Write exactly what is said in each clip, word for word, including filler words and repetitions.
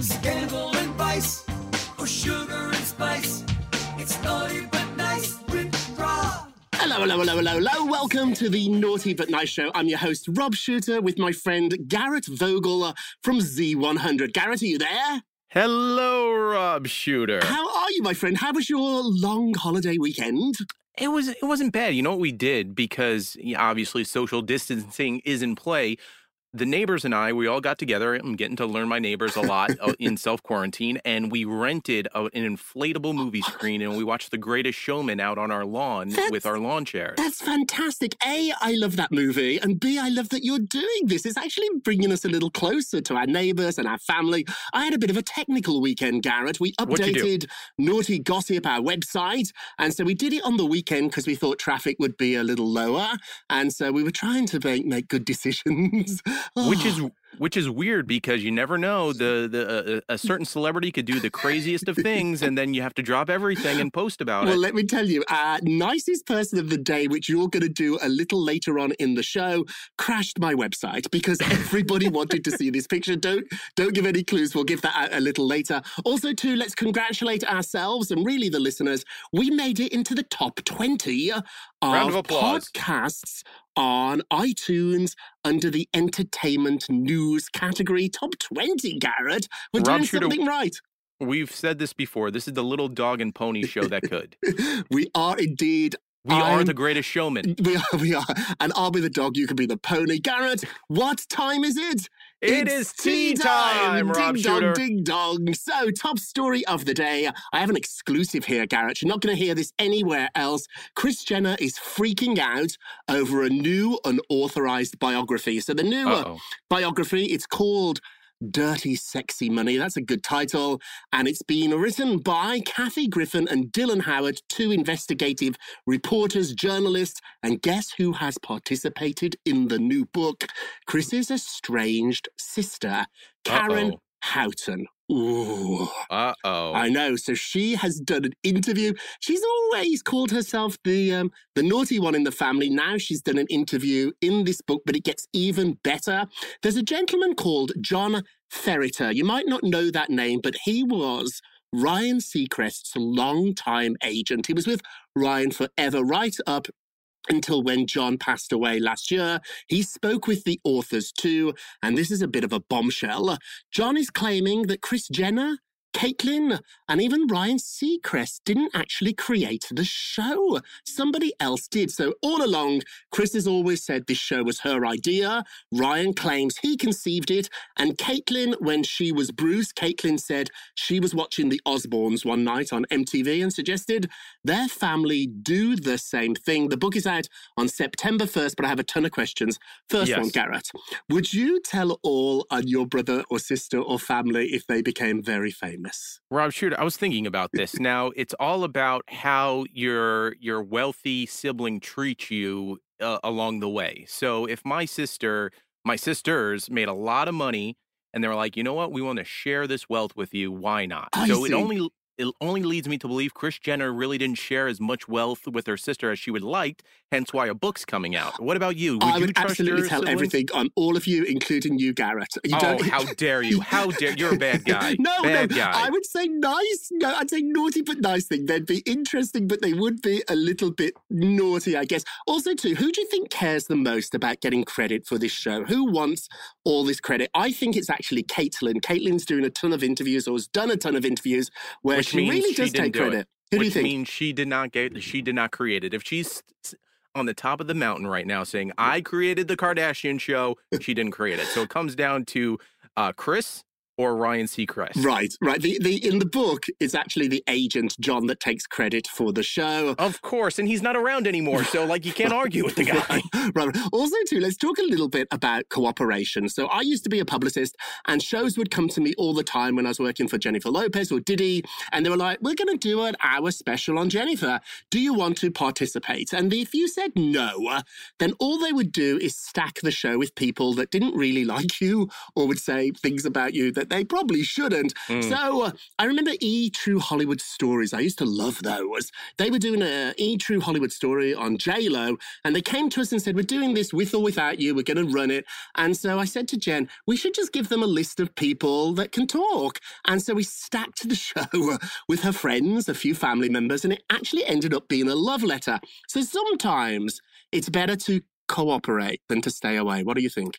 Scandal and vice, or sugar and spice. It's Naughty But Nice with Rob. Hello, hello, hello, hello, hello. Welcome to the Naughty But Nice show. I'm your host, Rob Shuter, with my friend Garrett Vogel from Z one hundred. Garrett, are you there? Hello, Rob Shuter. How are you, my friend? How was your long holiday weekend? It, was, it wasn't bad. You know what we did? Because, you know, obviously social distancing is in play. The neighbors and I, we all got together. I'm getting to learn my neighbors a lot in self-quarantine. And we rented a, an inflatable movie screen, and we watched The Greatest Showman out on our lawn that's, with our lawn chairs. That's fantastic. A, I love that movie. And B, I love that you're doing this. It's actually bringing us a little closer to our neighbors and our family. I had a bit of a technical weekend, Garrett. We updated Naughty Gossip, our website. And so we did it on the weekend because we thought traffic would be a little lower. And so we were trying to make, make good decisions. Which is which is weird because you never know. The the a, a certain celebrity could do the craziest of things, and then you have to drop everything and post about well, it. Well, let me tell you, uh, nicest person of the day, which you're going to do a little later on in the show, crashed my website because everybody wanted to see this picture. Don't don't give any clues. We'll give that out a little later. Also, too, let's congratulate ourselves and really the listeners. We made it into the top twenty of, round of applause. Podcasts on iTunes under the entertainment news category. Top twenty, Garrett. We're Rob doing Shuter, something right. We've said this before. This is the little dog and pony show that could. We are indeed. We I'm, are the greatest showman. We are. We are. And I'll be the dog. You can be the pony. Garrett, what time is it? It it's is tea time, time Rob ding Shuter. Dong, ding dong. So, top story of the day. I have an exclusive here, Garrett. You're not going to hear this anywhere else. Kris Jenner is freaking out over a new unauthorized biography. So, the new Uh-oh. biography, it's called Dirty, Sexy Money. That's a good title. And it's been written by Kathy Griffin and Dylan Howard, two investigative reporters, journalists. And guess who has participated in the new book? Chris's estranged sister, Karen Uh-oh. Houghton. Ooh. Uh-oh. I know. So she has done an interview. She's always called herself the um, the naughty one in the family. Now she's done an interview in this book, but it gets even better. There's a gentleman called John Ferriter. You might not know that name, but he was Ryan Seacrest's longtime agent. He was with Ryan forever, right up until when John passed away last year. He spoke with the authors too, and this is a bit of a bombshell. John is claiming that Kris Jenner, Caitlyn, and even Ryan Seacrest didn't actually create the show. Somebody else did. So all along, Kris has always said this show was her idea. Ryan claims he conceived it. And Caitlyn, when she was Bruce, Caitlyn said she was watching The Osbournes one night on M T V and suggested their family do the same thing. The book is out on September first, but I have a ton of questions. First yes. one, Garrett, would you tell all on your brother or sister or family if they became very famous? Rob Shuter, I was thinking about this. Now, it's all about how your your wealthy sibling treats you uh, along the way. So if my sister, my sisters made a lot of money and they were like, you know what, we want to share this wealth with you. Why not? I so see. it only it only leads me to believe Kris Jenner really didn't share as much wealth with her sister as she would liked, hence why a book's coming out. What about you? Would I you would trust absolutely your tell siblings? Everything on all of you, including you, Garrett. You oh, don't... how dare you? How dare You're a bad guy. no, bad no. Guy. I would say nice. No, I'd say naughty but nice thing. They'd be interesting, but they would be a little bit naughty, I guess. Also, too, who do you think cares the most about getting credit for this show? Who wants all this credit? I think it's actually Caitlyn. Caitlyn's doing a ton of interviews or has done a ton of interviews where Which She means really she does take do credit. It, Who do you think? Which means she did not get. She did not create it. If she's on the top of the mountain right now saying I created the Kardashian show, she didn't create it. So it comes down to uh, Kris or Ryan Seacrest. Right, right. The the in the book it's actually the agent John that takes credit for the show. Of course, and he's not around anymore, so like you can't argue with the guy. Right, right. Also too, let's talk a little bit about cooperation. So I used to be a publicist and shows would come to me all the time when I was working for Jennifer Lopez or Diddy, and they were like, "We're going to do an hour special on Jennifer. Do you want to participate?" And if you said no, then all they would do is stack the show with people that didn't really like you or would say things about you that they probably shouldn't. Mm. So uh, I remember E! True Hollywood Stories. I used to love those. They were doing an E! True Hollywood Story on J Lo, and they came to us and said, we're doing this with or without you. We're going to run it. And so I said to Jen, we should just give them a list of people that can talk. And so we stacked the show with her friends, a few family members, and it actually ended up being a love letter. So sometimes it's better to cooperate than to stay away. What do you think?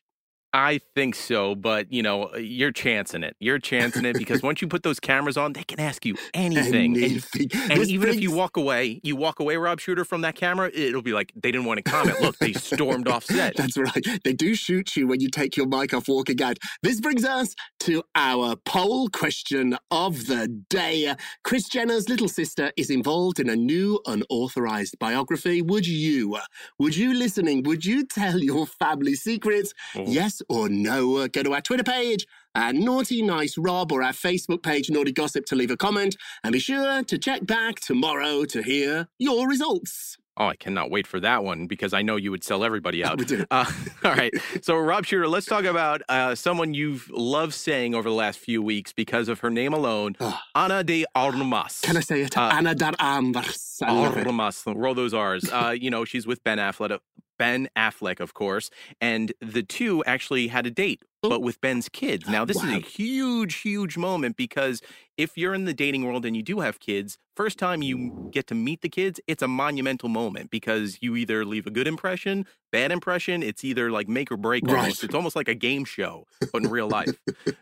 I think so, but, you know, you're chancing it. You're chancing it because once you put those cameras on, they can ask you anything. anything. And, and even things... if you walk away, you walk away, Rob Shuter, from that camera, it'll be like, they didn't want to comment. Look, they stormed off set. That's right. They do shoot you when you take your mic off walking out. This brings us to our poll question of the day. Kris Jenner's little sister is involved in a new unauthorized biography. Would you, would you listening, would you tell your family secrets? Oh. Yes or no? Go to our Twitter page, our Naughty Nice Rob, or our Facebook page, Naughty Gossip, to leave a comment. And be sure to check back tomorrow to hear your results. Oh, I cannot wait for that one because I know you would sell everybody out. Uh, all right. So, Rob Shuter, let's talk about uh, someone you've loved saying over the last few weeks because of her name alone, oh. Ana de Armas. Can I say it? Uh, Ana de Armas. Armas. Roll those R's. Uh, you know, she's with Ben Affleck. Ben Affleck, of course, and the two actually had a date, but with Ben's kids. Now, this wow. is a huge, huge moment because if you're in the dating world and you do have kids, first time you get to meet the kids, it's a monumental moment because you either leave a good impression, bad impression, it's either like make or break almost. Right. It's almost like a game show, but in real life.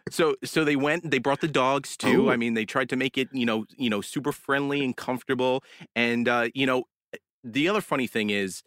So so they went, they brought the dogs too. Oh. I mean, they tried to make it, you know, you know, super friendly and comfortable. And, uh, you know, the other funny thing is,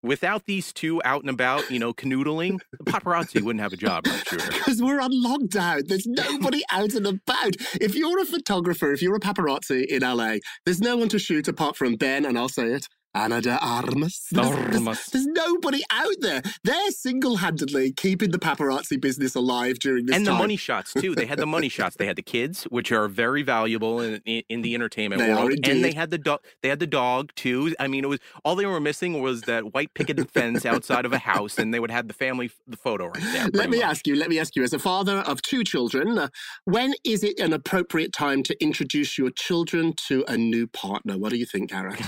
without these two out and about, you know, canoodling, the paparazzi wouldn't have a job, I'm sure. Because we're on lockdown. There's nobody out and about. If you're a photographer, if you're a paparazzi in L A, there's no one to shoot apart from Ben, and I'll say it, Ana de Armas. There's, there's, there's nobody out there. They're single-handedly keeping the paparazzi business alive during this and time. And the money shots, too. They had the money shots. They had the kids, which are very valuable in, in, in the entertainment they world. And they had the dog. They had the dog, too. I mean, it was all they were missing was that white picket fence outside of a house, and they would have the family the photo right there. Let me much. ask you, let me ask you, as a father of two children, uh, when is it an appropriate time to introduce your children to a new partner? What do you think, Garrett?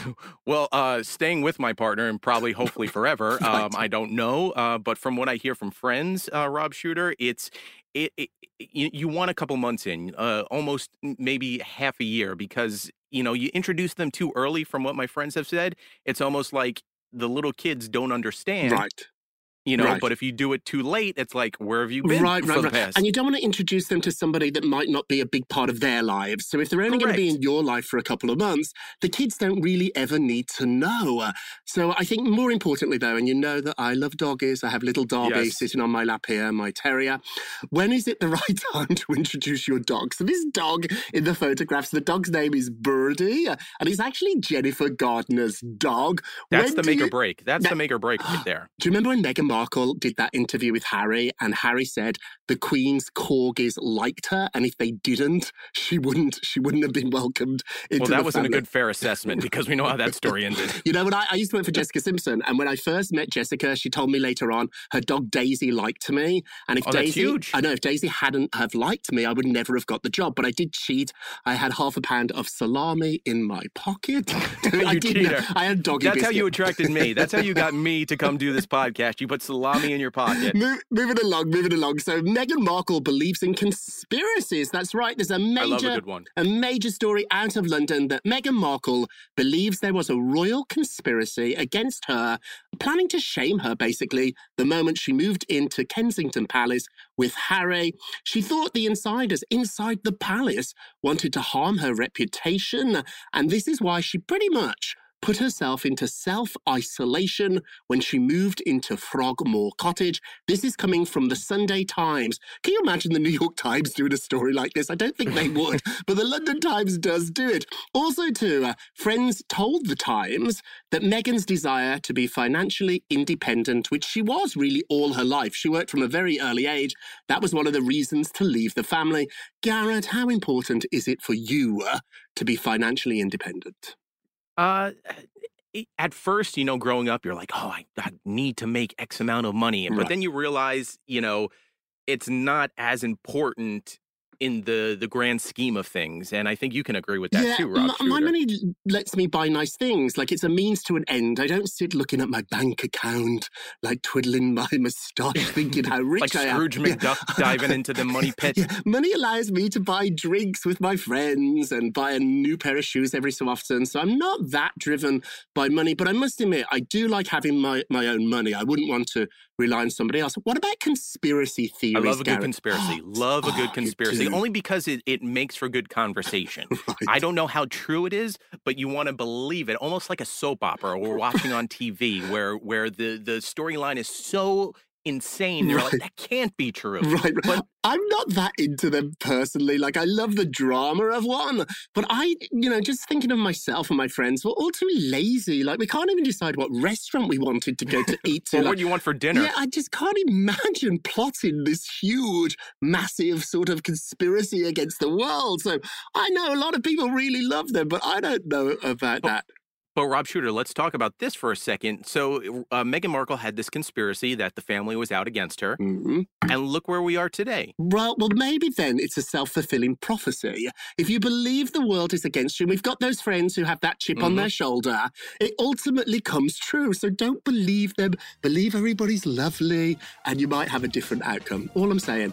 well, uh, Uh, staying with my partner and probably hopefully forever. right. um, I don't know. Uh, but from what I hear from friends, uh, Rob Shuter, it's it, it, it you, you want a couple months in, uh, almost maybe half a year because, you know, you introduce them too early. From what my friends have said, it's almost like the little kids don't understand. Right. You know, right. But if you do it too late, it's like, where have you been right, for right, the right. past? And you don't want to introduce them to somebody that might not be a big part of their lives. So if they're only Correct. going to be in your life for a couple of months, the kids don't really ever need to know. So I think more importantly, though, and you know that I love doggies. I have little Darby yes. sitting on my lap here, my terrier. When is it the right time to introduce your dog? So this dog in the photographs, the dog's name is Birdie, and he's actually Jennifer Garner's dog. That's when the make you... or break. That's that... the make or break right there. Do you remember when Meghan Markle did that interview with Harry, and Harry said the Queen's corgis liked her, and if they didn't, she wouldn't she wouldn't have been welcomed into Well, that the wasn't family. A good fair assessment, because we know how that story ended. You know, when I, I used to work for Jessica Simpson, and when I first met Jessica, she told me later on her dog Daisy liked me, and if oh, Daisy, that's huge. I know if Daisy hadn't have liked me, I would never have got the job. But I did cheat. I had half a pound of salami in my pocket. I did. Cheater. I had doggy. That's biscuit. How you attracted me. That's how you got me to come do this podcast. You put salami in your pocket. Move, move it along, move it along. So Meghan Markle believes in conspiracies. That's right. There's a major, I love a good one. a major story out of London that Meghan Markle believes there was a royal conspiracy against her, planning to shame her, basically, the moment she moved into Kensington Palace with Harry. She thought the insiders inside the palace wanted to harm her reputation, and this is why she pretty much put herself into self-isolation when she moved into Frogmore Cottage. This is coming from the Sunday Times. Can you imagine the New York Times doing a story like this? I don't think they would, but the London Times does do it. Also, too, uh, friends told the Times that Meghan's desire to be financially independent, which she was really all her life. She worked from a very early age. That was one of the reasons to leave the family. Garrett, how important is it for you uh, to be financially independent? Uh, at first, you know, growing up, you're like, oh, I, I need to make X amount of money. Right. But then you realize, you know, it's not as important in the, the grand scheme of things. And I think you can agree with that yeah, too, Rob Shuter. My money lets me buy nice things. Like, it's a means to an end. I don't sit looking at my bank account, like twiddling my moustache, thinking how rich like I am. Like Scrooge McDuck yeah. diving into the money pit. Yeah. Money allows me to buy drinks with my friends and buy a new pair of shoes every so often. So I'm not that driven by money. But I must admit, I do like having my, my own money. I wouldn't want to rely on somebody else. What about conspiracy theories, I love a Garrett? Good conspiracy. Love a good conspiracy. Only because it, it makes for good conversation. Right. I don't know how true it is, but you want to believe it, almost like a soap opera we're watching on T V where where the, the storyline is so insane. You're right. Like, that can't be true. Right, right. But I'm not that into them personally. Like, I love the drama of one, but I, you know, just thinking of myself and my friends, we're all too lazy. Like, we can't even decide what restaurant we wanted to go to eat to. Or like, what do you want for dinner? Yeah, I just can't imagine plotting this huge, massive sort of conspiracy against the world. So I know a lot of people really love them, but I don't know about but- that. But Rob Shuter, let's talk about this for a second. So uh, Meghan Markle had this conspiracy that the family was out against her. Mm-hmm. And look where we are today. Well, well, maybe then it's a self-fulfilling prophecy. If you believe the world is against you, and we've got those friends who have that chip mm-hmm. on their shoulder, it ultimately comes true. So don't believe them. Believe everybody's lovely, and you might have a different outcome. All I'm saying.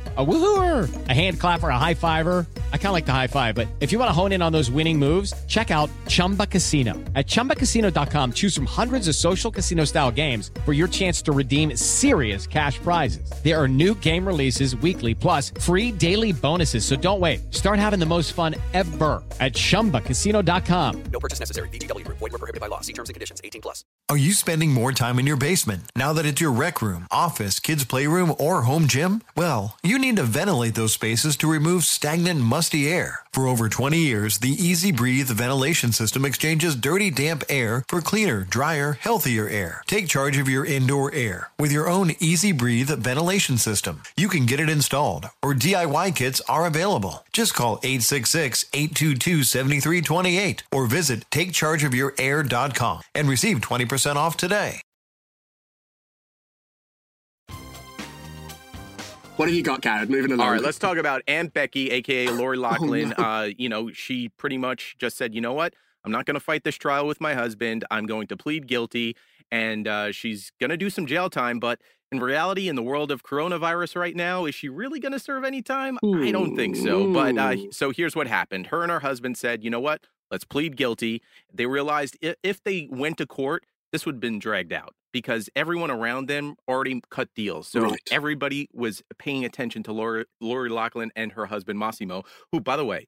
a woohooer, a hand clapper, a high fiver. I kind of like the high five, but if you want to hone in on those winning moves, check out Chumba Casino. At chumba casino dot com, choose from hundreds of social casino style games for your chance to redeem serious cash prizes. There are new game releases weekly, plus free daily bonuses. So don't wait. Start having the most fun ever at chumba casino dot com. No purchase necessary. V G W Group. Void where prohibited by law. See terms and conditions. eighteen plus. Are you spending more time in your basement now that it's your rec room, office, kids' playroom, or home gym? Well, you need to ventilate those spaces to remove stagnant, musty air. For over twenty years, the E Z Breathe ventilation system exchanges dirty, damp air for cleaner, drier, healthier air. Take charge of your indoor air with your own E Z Breathe ventilation system. You can get it installed, or D I Y kits are available. Just call eight six six, eight two two, seven three two eight or visit take charge of your air dot com and receive twenty percent off today. What have you got, Garrett? Moving along. All right, let's talk about Aunt Becky, a k a. Lori Loughlin. Oh, no. uh, you know, she pretty much just said, you know what? I'm not going to fight this trial with my husband. I'm going to plead guilty. And uh, she's going to do some jail time. But in reality, in the world of coronavirus right now, is she really going to serve any time? Ooh. I don't think so. But uh, so here's what happened. Her and her husband said, you know what? Let's plead guilty. They realized if they went to court, this would have been dragged out because everyone around them already cut deals. So right. Everybody was paying attention to Lori, Lori Loughlin and her husband, Massimo, who, by the way,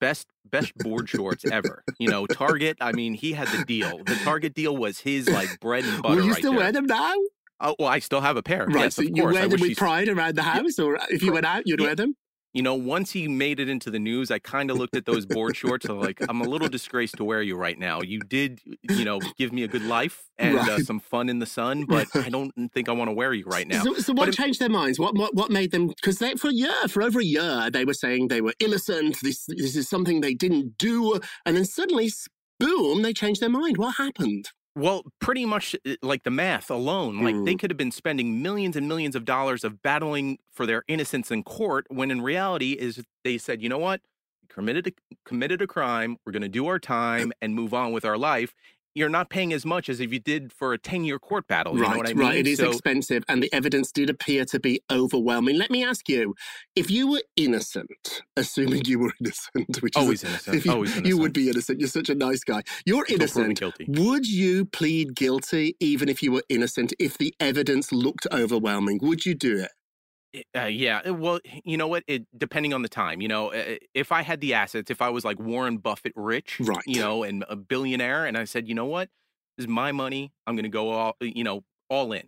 best best board shorts ever. You know, Target, I mean, he had the deal. The Target deal was his, like, bread and butter. Will you right still there. Wear them now? Oh, well, I still have a pair. Right, yes, so of you course. Wear them with she's... pride around the house, yeah. Or if you went out, you'd yeah. wear them? You know, once he made it into the news, I kind of looked at those board shorts. So like, I'm a little disgraced to wear you right now. You did, you know, give me a good life and right. uh, some fun in the sun, but I don't think I want to wear you right now. So, so what but changed if, their minds? What what what made them? Because for a year, for over a year, they were saying they were innocent. This this is something they didn't do, and then suddenly, boom, they changed their mind. What happened? Well, pretty much like the math alone, like mm. they could have been spending millions and millions of dollars of battling for their innocence in court when in reality is they said, you know what, committed a, committed a crime. We're going to do our time and move on with our life. You're not paying as much as if you did for a ten-year court battle. You right, know what I mean? Right. It is so expensive, and the evidence did appear to be overwhelming. Let me ask you, if you were innocent, assuming you were innocent, which always is innocent. If you, always innocent. You would be innocent. You're such a nice guy. You're innocent. Would you plead guilty even if you were innocent, if the evidence looked overwhelming? Would you do it? Uh, yeah, well, you know what? It, depending on the time, you know, if I had the assets, if I was like Warren Buffett rich, right. you know, and a billionaire, and I said, you know what? This is my money. I'm going to go all, you know, all in.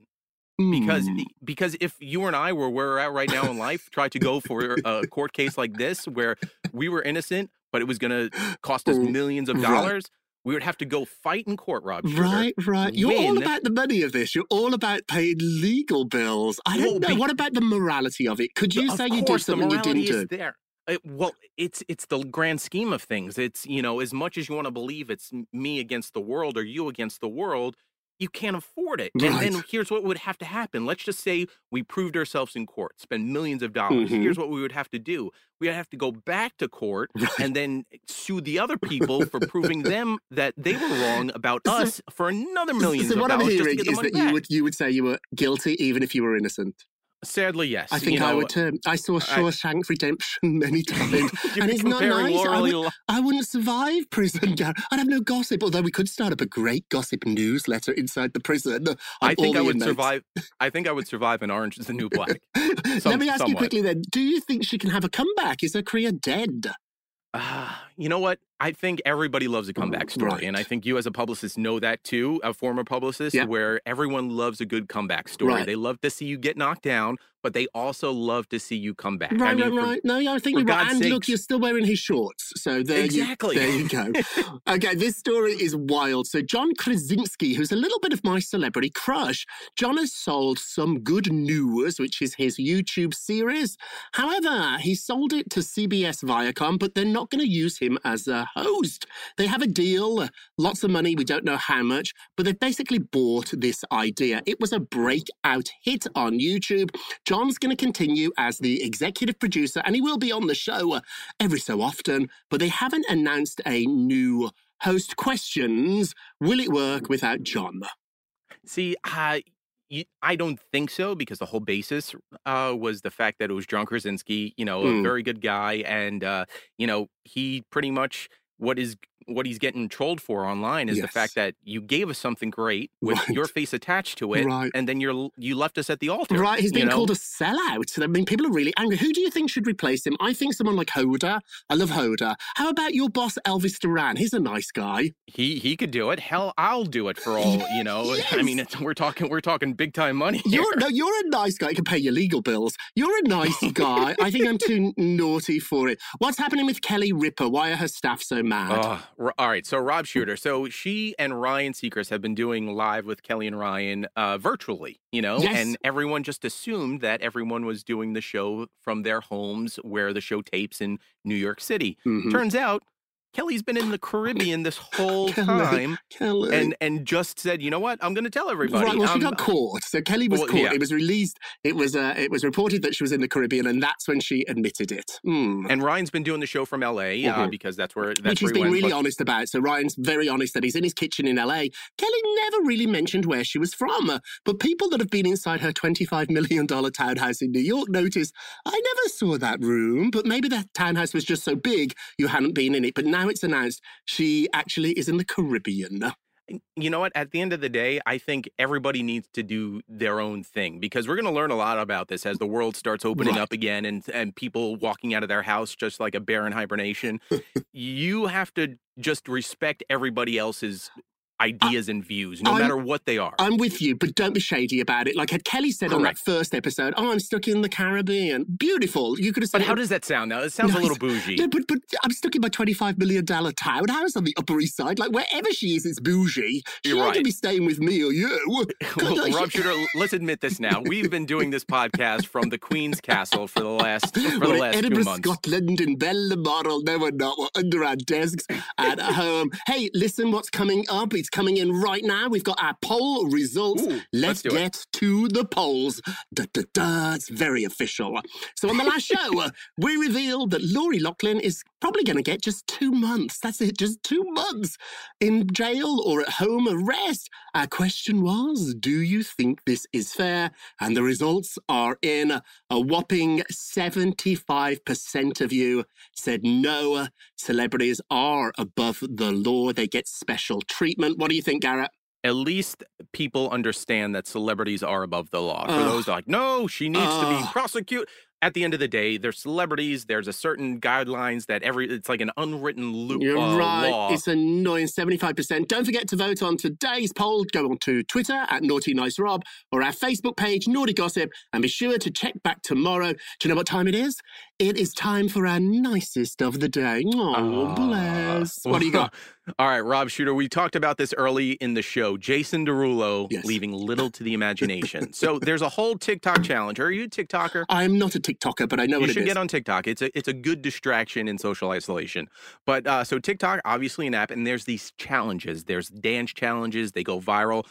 Mm. Because because if you and I were where we're at right now in life, try to go for a court case like this where we were innocent, but it was going to cost us millions of dollars. Right. We would have to go fight in court, Rob Shuter. Right, right. You're win. All about the money of this. You're all about paying legal bills. I don't well, know. Be, what about the morality of it? Could you say you did something you didn't do? There. It, well, it's it's the grand scheme of things. It's, you know, as much as you want to believe it's me against the world or you against the world, you can't afford it. Right. And then here's what would have to happen. Let's just say we proved ourselves in court, spend millions of dollars. Mm-hmm. Here's what we would have to do. We'd have to go back to court right. and then sue the other people for proving them that they were wrong about so, us for another million so of dollars. So what I'm hearing is that you would, you would say you were guilty even if you were innocent. Sadly, yes. I think you know, I would too. I saw Shawshank I, Redemption many times, and it's not nice. I, would, I wouldn't survive prison, Garrett. I'd have no gossip, although we could start up a great gossip newsletter inside the prison. I think I would inmates. survive. I think I would survive in Orange is the New Black. Some, Let me ask somewhat. you quickly then, do you think she can have a comeback? Is her career dead? Uh, you know what? I think everybody loves a comeback story. Right. And I think you as a publicist know that too, a former publicist, yeah. where everyone loves a good comeback story. Right. They love to see you get knocked down, but they also love to see you come back. Right, I mean, right, for, right. No, yeah, I think you're right. And sakes. Look, you're still wearing his shorts. So there, exactly. you, there you go. Okay, this story is wild. So John Krasinski, who's a little bit of my celebrity crush, John has sold Some Good News, which is his YouTube series. However, he sold it to C B S Viacom, but they're not going to use him as a host. They have a deal, lots of money, we don't know how much, but they've basically bought this idea. It was a breakout hit on YouTube. John's going to continue as the executive producer, and he will be on the show every so often, but they haven't announced a new host. Questions, will it work without John? See, uh, I don't think so, because the whole basis uh, was the fact that it was John Krasinski, you know, mm. a very good guy. And, uh, you know, he pretty much what is what he's getting trolled for online is yes. the fact that you gave us something great with right. your face attached to it. Right. And then you're you left us at the altar. Right. He's being know? called a sellout. I mean, people are really angry. Who do you think should replace him? I think someone like Hoda. I love Hoda. How about your boss, Elvis Duran? He's a nice guy. He he could do it. Hell, I'll do it for all, you know. Yes. I mean, it's, we're talking we're talking big time money here. You're, no, you're a nice guy. You can pay your legal bills. You're a nice guy. I think I'm too naughty for it. What's happening with Kelly Ripa? Why are her staff so mad? Uh, All right, so Rob Shuter. So she and Ryan Seacrest have been doing live with Kelly and Ryan uh, virtually, you know, yes. and everyone just assumed that everyone was doing the show from their homes where the show tapes in New York City. Mm-hmm. Turns out Kelly's been in the Caribbean this whole Kelly, time Kelly. and and just said, you know what, I'm going to tell everybody. Right, well, um, she got caught. So Kelly was well, caught. Yeah. It was released. It was uh, it was reported that she was in the Caribbean, and that's when she admitted it. Mm. And Ryan's been doing the show from L A mm-hmm. uh, because that's where that's Which he's where he been went. really but, honest about. So Ryan's very honest that he's in his kitchen in L A. Kelly never really mentioned where she was from. But people that have been inside her twenty-five million dollars townhouse in New York notice, I never saw that room, but maybe that townhouse was just so big you hadn't been in it. But now it's announced she actually is in the Caribbean. You know what? At the end of the day, I think everybody needs to do their own thing, because we're going to learn a lot about this as the world starts opening right. up again and, and people walking out of their house just like a bear in hibernation. You have to just respect everybody else's ideas I, and views, no I'm, matter what they are. I'm with you, but don't be shady about it. Like had Kelly said Correct. on that first episode, oh, I'm stuck in the Caribbean. Beautiful. You could have said... But how does that sound now? It sounds no, a little bougie. No, but, but I'm stuck in my twenty-five million dollars townhouse on the Upper East Side. Like, wherever she is, it's bougie. She You're ain't right. going to be staying with me or you. God, like, Rob Shuter, let's admit this now. We've been doing this podcast from the Queen's Castle for the last, for the last two Edinburgh, months. Scotland, in Bellamore, no, we're not. We're under our desks at home. Hey, listen, what's coming up? It's coming in right now. We've got our poll results. Ooh, let's let's get it. to the polls. Da, da, da. It's very official. So on the last show, uh, we revealed that Lori Loughlin is probably going to get just two months. That's it, just two months in jail or at home arrest. Our question was, do you think this is fair? And the results are in. A whopping seventy-five percent of you said no, celebrities are above the law. They get special treatment. What do you think, Garrett? At least people understand that celebrities are above the law. For uh, those like, no, she needs uh, to be prosecuted. At the end of the day, they're celebrities. There's a certain guidelines that every, it's like an unwritten loop You're uh, right. law. It's annoying. seventy-five percent. Don't forget to vote on today's poll. Go on to Twitter at Naughty Nice Rob or our Facebook page, Naughty Gossip. And be sure to check back tomorrow. Do you know what time it is? It is time for our nicest of the day. Oh, uh, bless. What do you got? All right, Rob Shuter, we talked about this early in the show. Jason Derulo yes. leaving little to the imagination. So there's a whole TikTok challenge. Are you a TikToker? I'm not a TikToker, but I know you what it is. You should get on TikTok. It's a, it's a good distraction in social isolation. But uh, so TikTok, obviously an app, and there's these challenges. There's dance challenges. They go viral.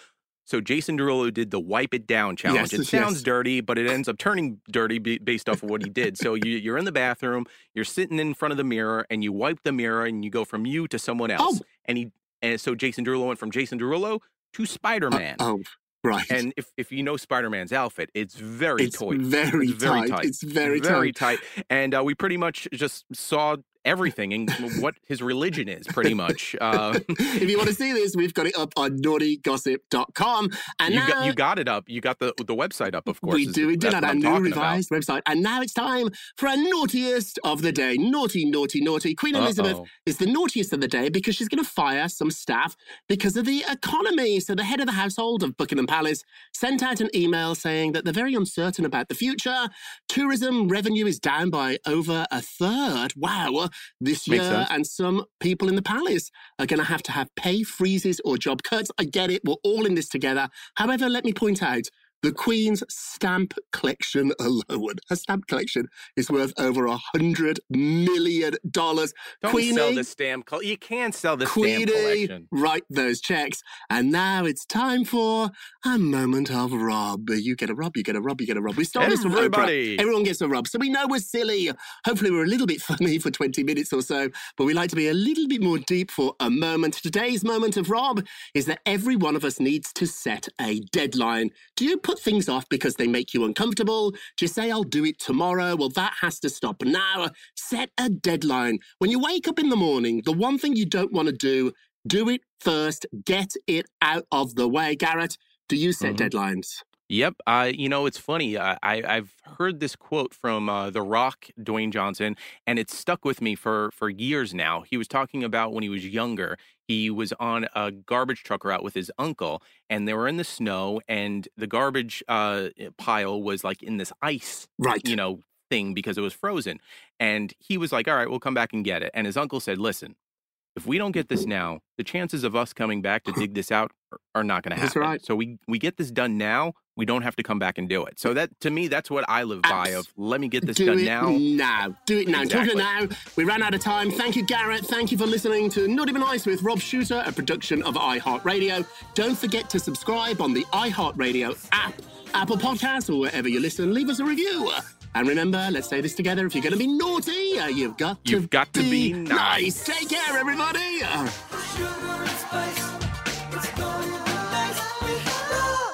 So Jason Derulo did the Wipe It Down challenge. Yes, it sounds yes. dirty, but it ends up turning dirty b- based off of what he did. So you, you're in the bathroom, you're sitting in front of the mirror, and you wipe the mirror, and you go from you to someone else. Oh. And he, and so Jason Derulo went from Jason Derulo to Spider-Man. Uh, oh. Right. And if, if you know Spider-Man's outfit, it's very it's tight. Very it's very tight. tight. It's very, very tight. Very tight. And uh, we pretty much just saw everything and what his religion is, pretty much. Uh, if you want to see this, we've got it up on naughty gossip dot com. And you, now, got, you got it up. You got the, the website up, of course. We do. We did have our new revised about. website. And now it's time for our naughtiest of the day. Naughty, naughty, naughty. Queen Elizabeth Uh-oh. is the naughtiest of the day because she's going to fire some staff because of the economy. So the head of the household of Buckingham Palace sent out an email saying that they're very uncertain about the future. Tourism revenue is down by over a third. Wow. This year, and some people in the palace are going to have to have pay freezes or job cuts. I get it. We're all in this together. However, let me point out The Queen's stamp collection alone. Her stamp collection is worth over a hundred million dollars. Don't Queenie, sell the stamp collection. You can sell the Queenie, stamp collection. Write those checks. And now it's time for a moment of Rob. You get a Rob, you get a Rob, you get a Rob. We start this from Oprah. Everyone gets a Rob. So we know we're silly. Hopefully we're a little bit funny for twenty minutes or so, but we like to be a little bit more deep for a moment. Today's moment of Rob is that every one of us needs to set a deadline. Do you put things off because they make you uncomfortable? Do you say, I'll do it tomorrow? Well, that has to stop now. Set a deadline. When you wake up in the morning, the one thing you don't want to do, do it first. Get it out of the way. Garrett, do you set mm-hmm. deadlines? Yep. Uh, you know, it's funny. Uh, I, I've heard this quote from uh, The Rock, Dwayne Johnson, and it's stuck with me for, for years now. He was talking about when he was younger, he was on a garbage truck route with his uncle, and they were in the snow, and the garbage uh, pile was like in this ice, right. you know, thing because it was frozen. And he was like, all right, we'll come back and get it. And his uncle said, listen, if we don't get this now, the chances of us coming back to dig this out are not going to happen. That's right. So we, we get this done now. We don't have to come back and do it. So that, to me, that's what I live by of, let me get this done now. Do it now. Do it now. Exactly. Talk it now. We ran out of time. Thank you, Garrett. Thank you for listening to Naughty But Nice with Rob Shuter, a production of iHeartRadio. Don't forget to subscribe on the iHeartRadio app, Apple Podcasts, or wherever you listen. Leave us a review. And remember, let's say this together. If you're going to be naughty, you've got to, you've got to be, be nice. nice. Take care, everybody. Sugar and spice. It's naughty but nice with Rob.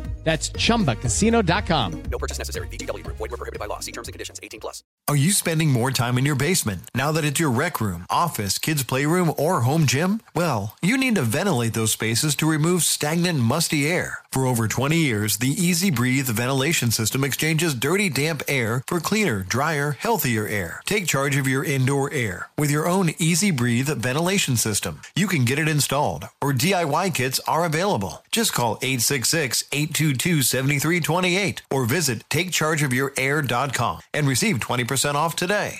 That's chumba casino dot com. No purchase necessary. V G W Group. Void where prohibited by law. See terms and conditions. eighteen plus. Are you spending more time in your basement now that it's your rec room, office, kids' playroom, or home gym? Well, you need to ventilate those spaces to remove stagnant, musty air. For over twenty years, the E Z Breathe ventilation system exchanges dirty, damp air for cleaner, drier, healthier air. Take charge of your indoor air with your own E Z Breathe ventilation system. You can get it installed, or D I Y kits are available. Just call eight six six, eight two two, seven three two eight or visit take charge of your air dot com and receive twenty percent off today.